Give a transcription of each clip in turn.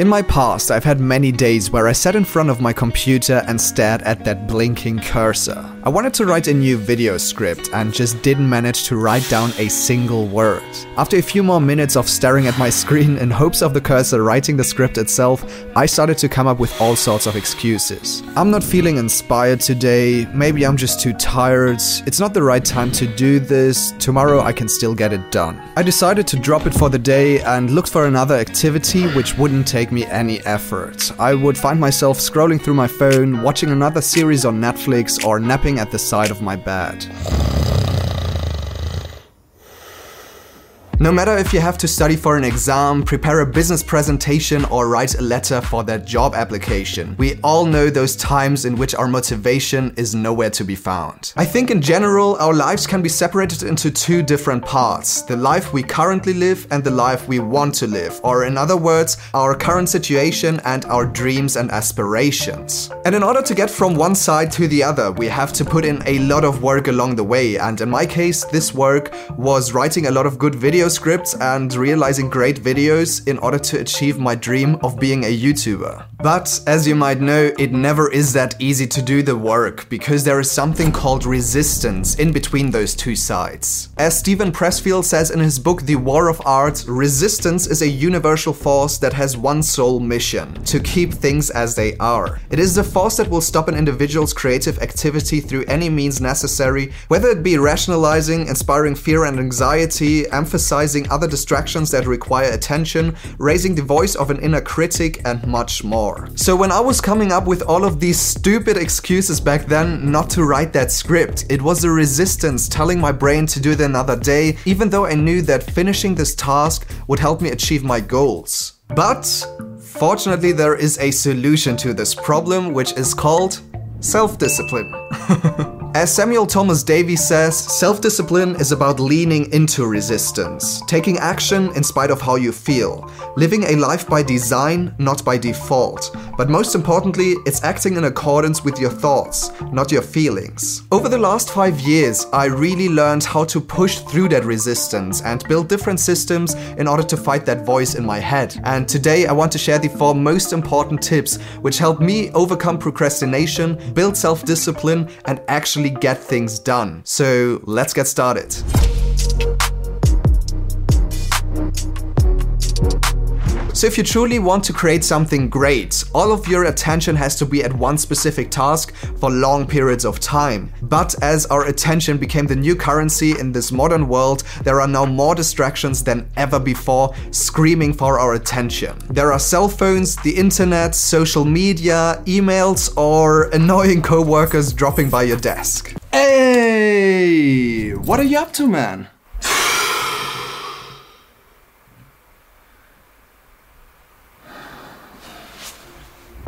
In my past, I've had many days where I sat in front of my computer and stared at that blinking cursor. I wanted to write a new video script and just didn't manage to write down a single word. After a few more minutes of staring at my screen in hopes of the cursor writing the script itself, I started to come up with all sorts of excuses. I'm not feeling inspired today, maybe I'm just too tired, it's not the right time to do this, tomorrow I can still get it done. I decided to drop it for the day and looked for another activity which wouldn't take me any effort. I would find myself scrolling through my phone, watching another series on Netflix, or napping at the side of my bed. No matter if you have to study for an exam, prepare a business presentation, or write a letter for that job application, we all know those times in which our motivation is nowhere to be found. I think in general, our lives can be separated into two different parts, the life we currently live and the life we want to live, or in other words, our current situation and our dreams and aspirations. And in order to get from one side to the other, we have to put in a lot of work along the way, and in my case, this work was writing a lot of good video scripts and realizing great videos in order to achieve my dream of being a YouTuber. But as you might know, it never is that easy to do the work because there is something called resistance in between those two sides. As Stephen Pressfield says in his book The War of Art, resistance is a universal force that has one sole mission: to keep things as they are. It is the force that will stop an individual's creative activity through any means necessary, whether it be rationalizing, inspiring fear and anxiety, emphasizing other distractions that require attention, raising the voice of an inner critic, and much more. So when I was coming up with all of these stupid excuses back then not to write that script, it was the resistance telling my brain to do it another day, even though I knew that finishing this task would help me achieve my goals. But fortunately, there is a solution to this problem, which is called self-discipline. As Samuel Thomas Davies says, self-discipline is about leaning into resistance, taking action in spite of how you feel, living a life by design, not by default. But most importantly, it's acting in accordance with your thoughts, not your feelings. Over the last 5 years, I really learned how to push through that resistance and build different systems in order to fight that voice in my head. And today I want to share the 4 most important tips which helped me overcome procrastination, build self-discipline, and actually get things done. So let's get started. So if you truly want to create something great, all of your attention has to be at one specific task for long periods of time. But as our attention became the new currency in this modern world, there are now more distractions than ever before, screaming for our attention. There are cell phones, the internet, social media, emails, or annoying co-workers dropping by your desk. Hey, what are you up to, man?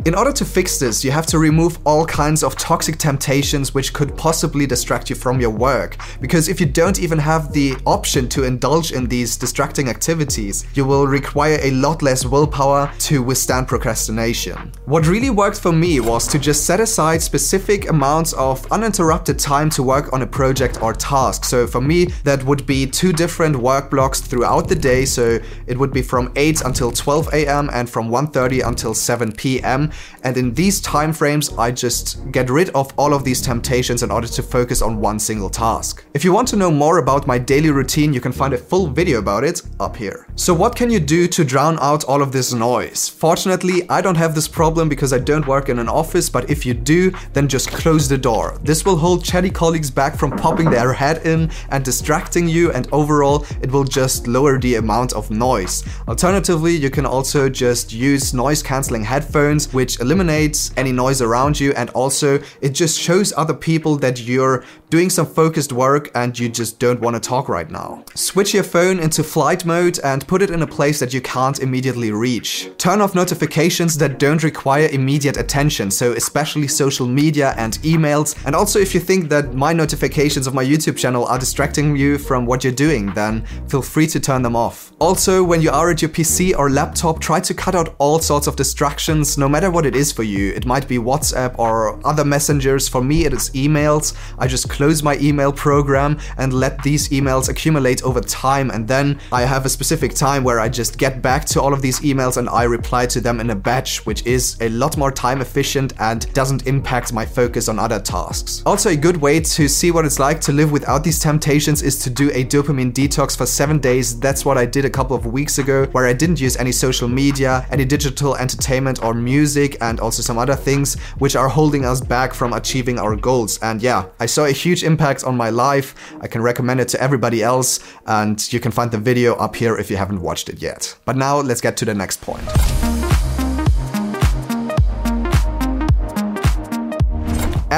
In order to fix this, you have to remove all kinds of toxic temptations which could possibly distract you from your work, because if you don't even have the option to indulge in these distracting activities, you will require a lot less willpower to withstand procrastination. What really worked for me was to just set aside specific amounts of uninterrupted time to work on a project or task. So for me, that would be 2 different work blocks throughout the day, so it would be from 8 until 12 a.m. and from 1:30 until 7 p.m. And in these time frames, I just get rid of all of these temptations in order to focus on one single task. If you want to know more about my daily routine, you can find a full video about it up here. So what can you do to drown out all of this noise? Fortunately, I don't have this problem because I don't work in an office, but if you do, then just close the door. This will hold chatty colleagues back from popping their head in and distracting you, and overall, it will just lower the amount of noise. Alternatively, you can also just use noise-canceling headphones, which eliminates any noise around you, and also it just shows other people that you're doing some focused work and you just don't want to talk right now. Switch your phone into flight mode and put it in a place that you can't immediately reach. Turn off notifications that don't require immediate attention, so especially social media and emails. And also, if you think that my notifications of my YouTube channel are distracting you from what you're doing, then feel free to turn them off. Also, when you are at your PC or laptop, try to cut out all sorts of distractions, no matter what it is for you. It might be WhatsApp or other messengers. For me, it is emails. I just close my email program and let these emails accumulate over time, and then I have a specific perfect time where I just get back to all of these emails and I reply to them in a batch, which is a lot more time efficient and doesn't impact my focus on other tasks. Also, a good way to see what it's like to live without these temptations is to do a dopamine detox for 7 days. That's what I did a couple of weeks ago, where I didn't use any social media, any digital entertainment or music, and also some other things which are holding us back from achieving our goals. And yeah, I saw a huge impact on my life. I can recommend it to everybody else, and you can find the video up here if you haven't watched it yet. But now let's get to the next point.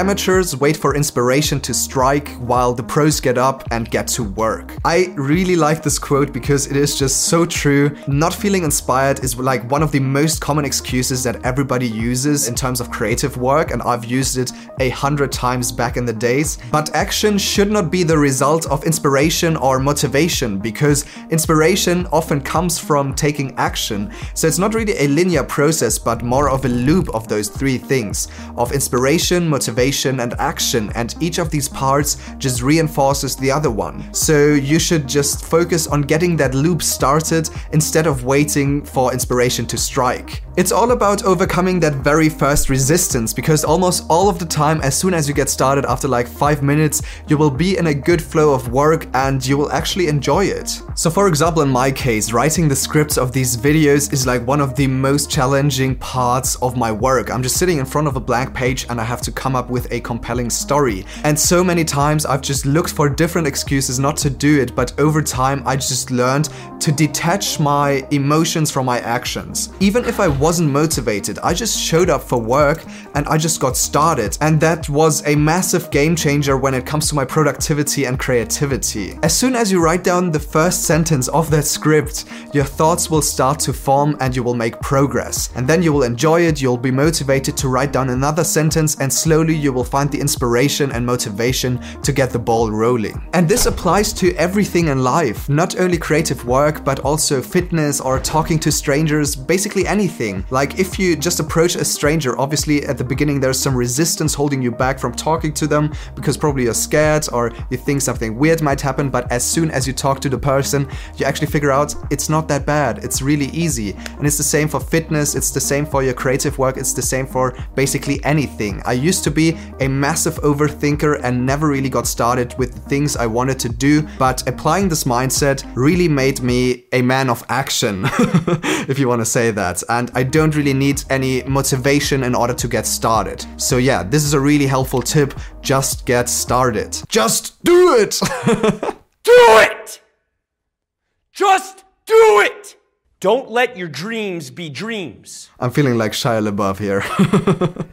Amateurs wait for inspiration to strike while the pros get up and get to work. I really like this quote because it is just so true. Not feeling inspired is like one of the most common excuses that everybody uses in terms of creative work, and I've used it 100 times back in the days. But action should not be the result of inspiration or motivation, because inspiration often comes from taking action. So it's not really a linear process, but more of a loop of those three things, of inspiration, motivation, and action, and each of these parts just reinforces the other one. So you should just focus on getting that loop started instead of waiting for inspiration to strike. It's all about overcoming that very first resistance, because almost all of the time, as soon as you get started, after like 5 minutes, you will be in a good flow of work and you will actually enjoy it. So for example, in my case, writing the scripts of these videos is like one of the most challenging parts of my work. I'm just sitting in front of a blank page and I have to come up with a compelling story. And so many times I've just looked for different excuses not to do it, but over time I just learned to detach my emotions from my actions. Even if I wasn't motivated, I just showed up for work and I just got started. And that was a massive game changer when it comes to my productivity and creativity. As soon as you write down the first sentence of that script, your thoughts will start to form and you will make progress. And then you will enjoy it, you'll be motivated to write down another sentence, and slowly you will find the inspiration and motivation to get the ball rolling. And this applies to everything in life, not only creative work, but also fitness or talking to strangers, basically anything. Like if you just approach a stranger, obviously at the beginning there's some resistance holding you back from talking to them, because probably you're scared or you think something weird might happen, but as soon as you talk to the person, you actually figure out it's not that bad, it's really easy. And it's the same for fitness, it's the same for your creative work, it's the same for basically anything. I used to be a massive overthinker and never really got started with the things I wanted to do, but applying this mindset really made me a man of action, if you want to say that, and I don't really need any motivation in order to get started. So yeah, this is a really helpful tip. Just get started. Just do it! Do it! Just do it! Don't let your dreams be dreams. I'm feeling like Shia LaBeouf here.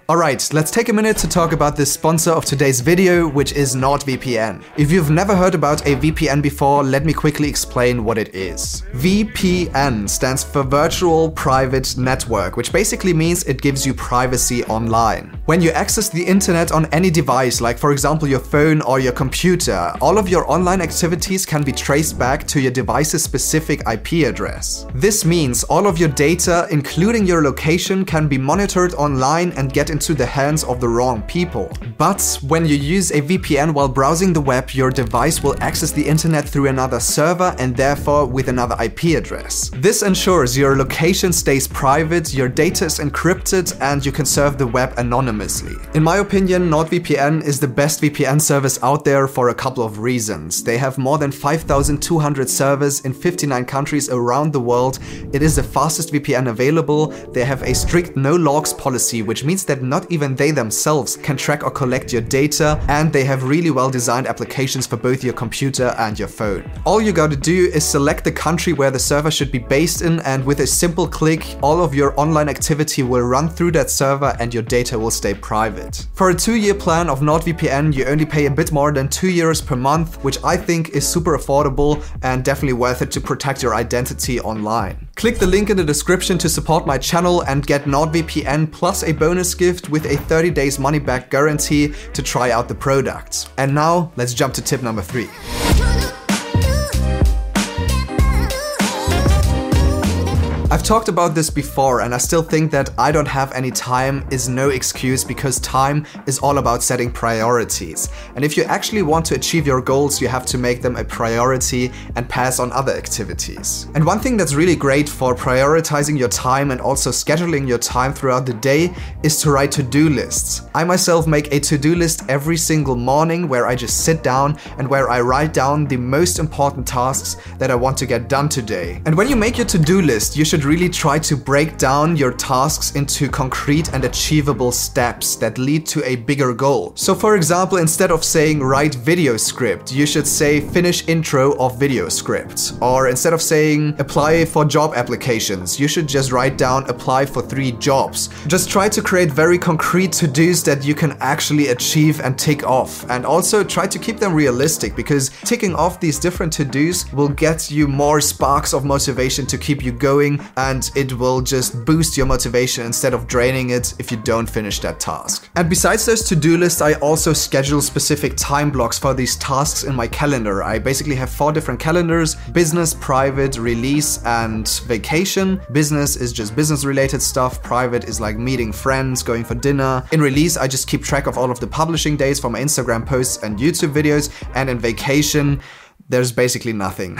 Alright, let's take a minute to talk about the sponsor of today's video, which is NordVPN. If you've never heard about a VPN before, let me quickly explain what it is. VPN stands for Virtual Private Network, which basically means it gives you privacy online. When you access the internet on any device, like for example your phone or your computer, all of your online activities can be traced back to your device's specific IP address. This means all of your data, including your location, can be monitored online and get into the hands of the wrong people. But when you use a VPN while browsing the web, your device will access the internet through another server and therefore with another IP address. This ensures your location stays private, your data is encrypted, and you can surf the web anonymously. In my opinion, NordVPN is the best VPN service out there for a couple of reasons. They have more than 5,200 servers in 59 countries around the world. It is the fastest VPN available. They have a strict no logs policy, which means that not even they themselves can track or collect your data, and they have really well designed applications for both your computer and your phone. All you gotta do is select the country where the server should be based in, and with a simple click, all of your online activity will run through that server and your data will stay private. For a 2-year plan of NordVPN, you only pay a bit more than €2 per month, which I think is super affordable and definitely worth it to protect your identity online. Click the link in the description to support my channel and get NordVPN plus a bonus gift with a 30 days money back guarantee to try out the products. And now let's jump to tip number 3. I I've talked about this before, and I still think that I don't have any time is no excuse, because time is all about setting priorities. And if you actually want to achieve your goals, you have to make them a priority and pass on other activities. And one thing that's really great for prioritizing your time and also scheduling your time throughout the day is to write to-do lists. I myself make a to-do list every single morning where I just sit down and where I write down the most important tasks that I want to get done today. And when you make your to-do list, you should really try to break down your tasks into concrete and achievable steps that lead to a bigger goal. So for example, instead of saying write video script, you should say finish intro of video script. Or instead of saying apply for job applications, you should just write down apply for 3 jobs. Just try to create very concrete to-dos that you can actually achieve and tick off. And also try to keep them realistic, because ticking off these different to-dos will get you more sparks of motivation to keep you going, and it will just boost your motivation instead of draining it if you don't finish that task. And besides those to-do lists, I also schedule specific time blocks for these tasks in my calendar. I basically have 4 different calendars: business, private, release, and vacation. Business is just business related stuff. Private is like meeting friends, going for dinner. In release, I just keep track of all of the publishing days for my Instagram posts and YouTube videos. And in vacation, there's basically nothing.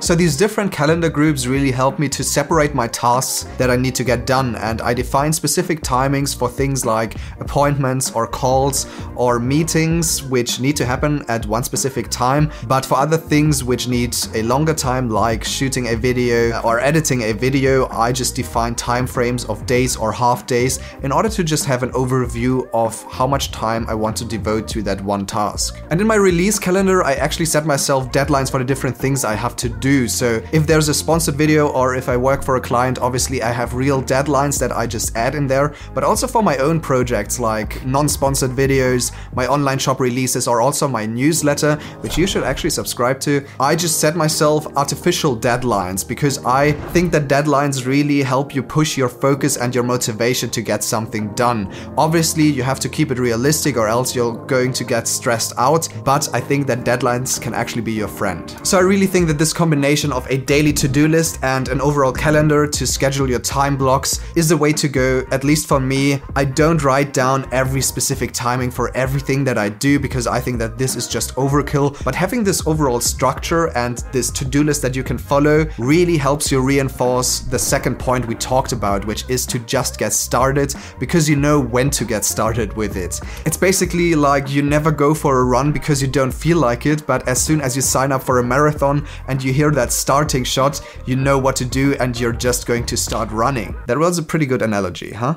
So these different calendar groups really help me to separate my tasks that I need to get done, and I define specific timings for things like appointments or calls or meetings which need to happen at one specific time, but for other things which need a longer time, like shooting a video or editing a video, I just define time frames of days or half days in order to just have an overview of how much time I want to devote to that one task. And in my release calendar, I actually set myself deadlines for the different things I have to do. So if there's a sponsored video or if I work for a client, obviously I have real deadlines that I just add in there, but also for my own projects like non-sponsored videos, my online shop releases, or also my newsletter, which you should actually subscribe to. I just set myself artificial deadlines because I think that deadlines really help you push your focus and your motivation to get something done. Obviously, you have to keep it realistic or else you're going to get stressed out, but I think that deadlines can actually be your friend. So I really think that this combination of a daily to-do list and an overall calendar to schedule your time blocks is the way to go, at least for me. I don't write down every specific timing for everything that I do because I think that this is just overkill, but having this overall structure and this to-do list that you can follow really helps you reinforce the second point we talked about, which is to just get started, because you know when to get started with it. It's basically like you never go for a run because you don't feel like it, but as soon as you sign up for a marathon and you hear that starting shot, you know what to do and you're just going to start running. That was a pretty good analogy, huh?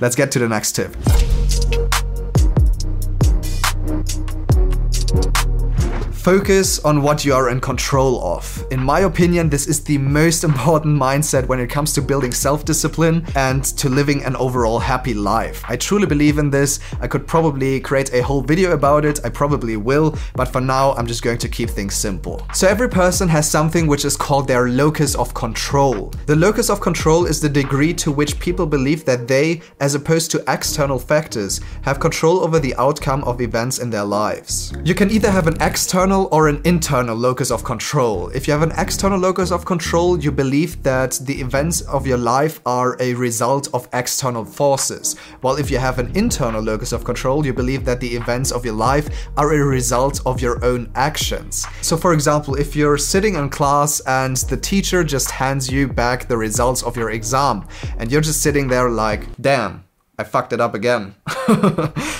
Let's get to the next tip. Focus on what you are in control of. In my opinion, this is the most important mindset when it comes to building self-discipline and to living an overall happy life. I truly believe in this. I could probably create a whole video about it. I probably will, but for now, I'm just going to keep things simple. So every person has something which is called their locus of control. The locus of control is the degree to which people believe that they, as opposed to external factors, have control over the outcome of events in their lives. You can either have an external or an internal locus of control. If you have an external locus of control, you believe that the events of your life are a result of external forces. While if you have an internal locus of control, you believe that the events of your life are a result of your own actions. So for example, if you're sitting in class and the teacher just hands you back the results of your exam and you're just sitting there like, damn, I fucked it up again.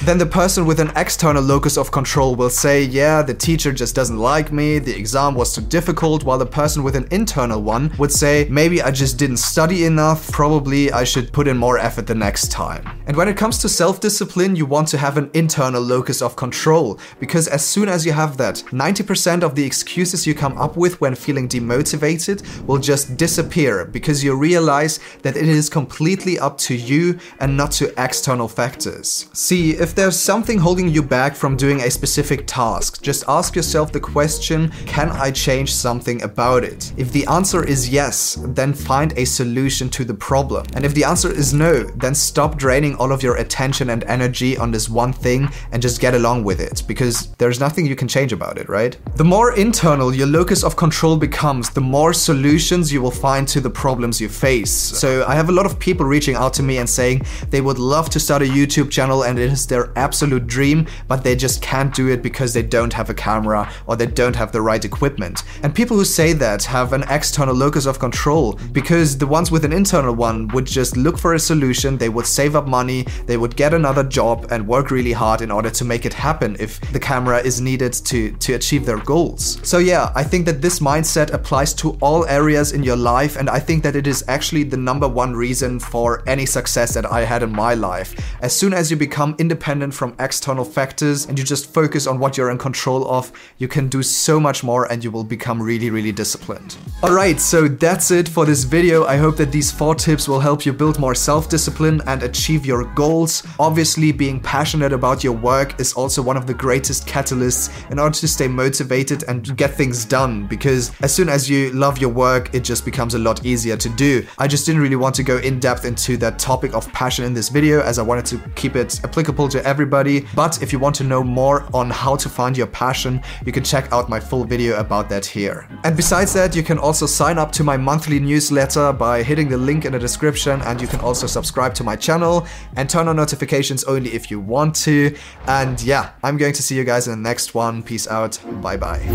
Then the person with an external locus of control will say, yeah, the teacher just doesn't like me, the exam was too difficult, while the person with an internal one would say, maybe I just didn't study enough, probably I should put in more effort the next time. And when it comes to self-discipline, you want to have an internal locus of control, because as soon as you have that, 90% of the excuses you come up with when feeling demotivated will just disappear, because you realize that it is completely up to you and not to to external factors. See, if there's something holding you back from doing a specific task, just ask yourself the question, can I change something about it? If the answer is yes, then find a solution to the problem. And if the answer is no, then stop draining all of your attention and energy on this one thing and just get along with it, because there's nothing you can change about it, right? The more internal your locus of control becomes, the more solutions you will find to the problems you face. So I have a lot of people reaching out to me and saying they would love to start a YouTube channel and it is their absolute dream, but they just can't do it because they don't have a camera or they don't have the right equipment. And people who say that have an external locus of control, because the ones with an internal one would just look for a solution, they would save up money, they would get another job and work really hard in order to make it happen if the camera is needed to achieve their goals. So yeah, I think that this mindset applies to all areas in your life, and I think that it is actually the #1 reason for any success that I had in my life. As soon as you become independent from external factors and you just focus on what you're in control of, you can do so much more and you will become really, really disciplined. Alright, so that's it for this video. I hope that these 4 tips will help you build more self-discipline and achieve your goals. Obviously, being passionate about your work is also one of the greatest catalysts in order to stay motivated and get things done, because as soon as you love your work, it just becomes a lot easier to do. I just didn't really want to go in depth into that topic of passion in this video, as I wanted to keep it applicable to everybody. But if you want to know more on how to find your passion, you can check out my full video about that here. And besides that, you can also sign up to my monthly newsletter by hitting the link in the description, and you can also subscribe to my channel and turn on notifications only if you want to. And yeah, I'm going to see you guys in the next one. Peace out. Bye bye.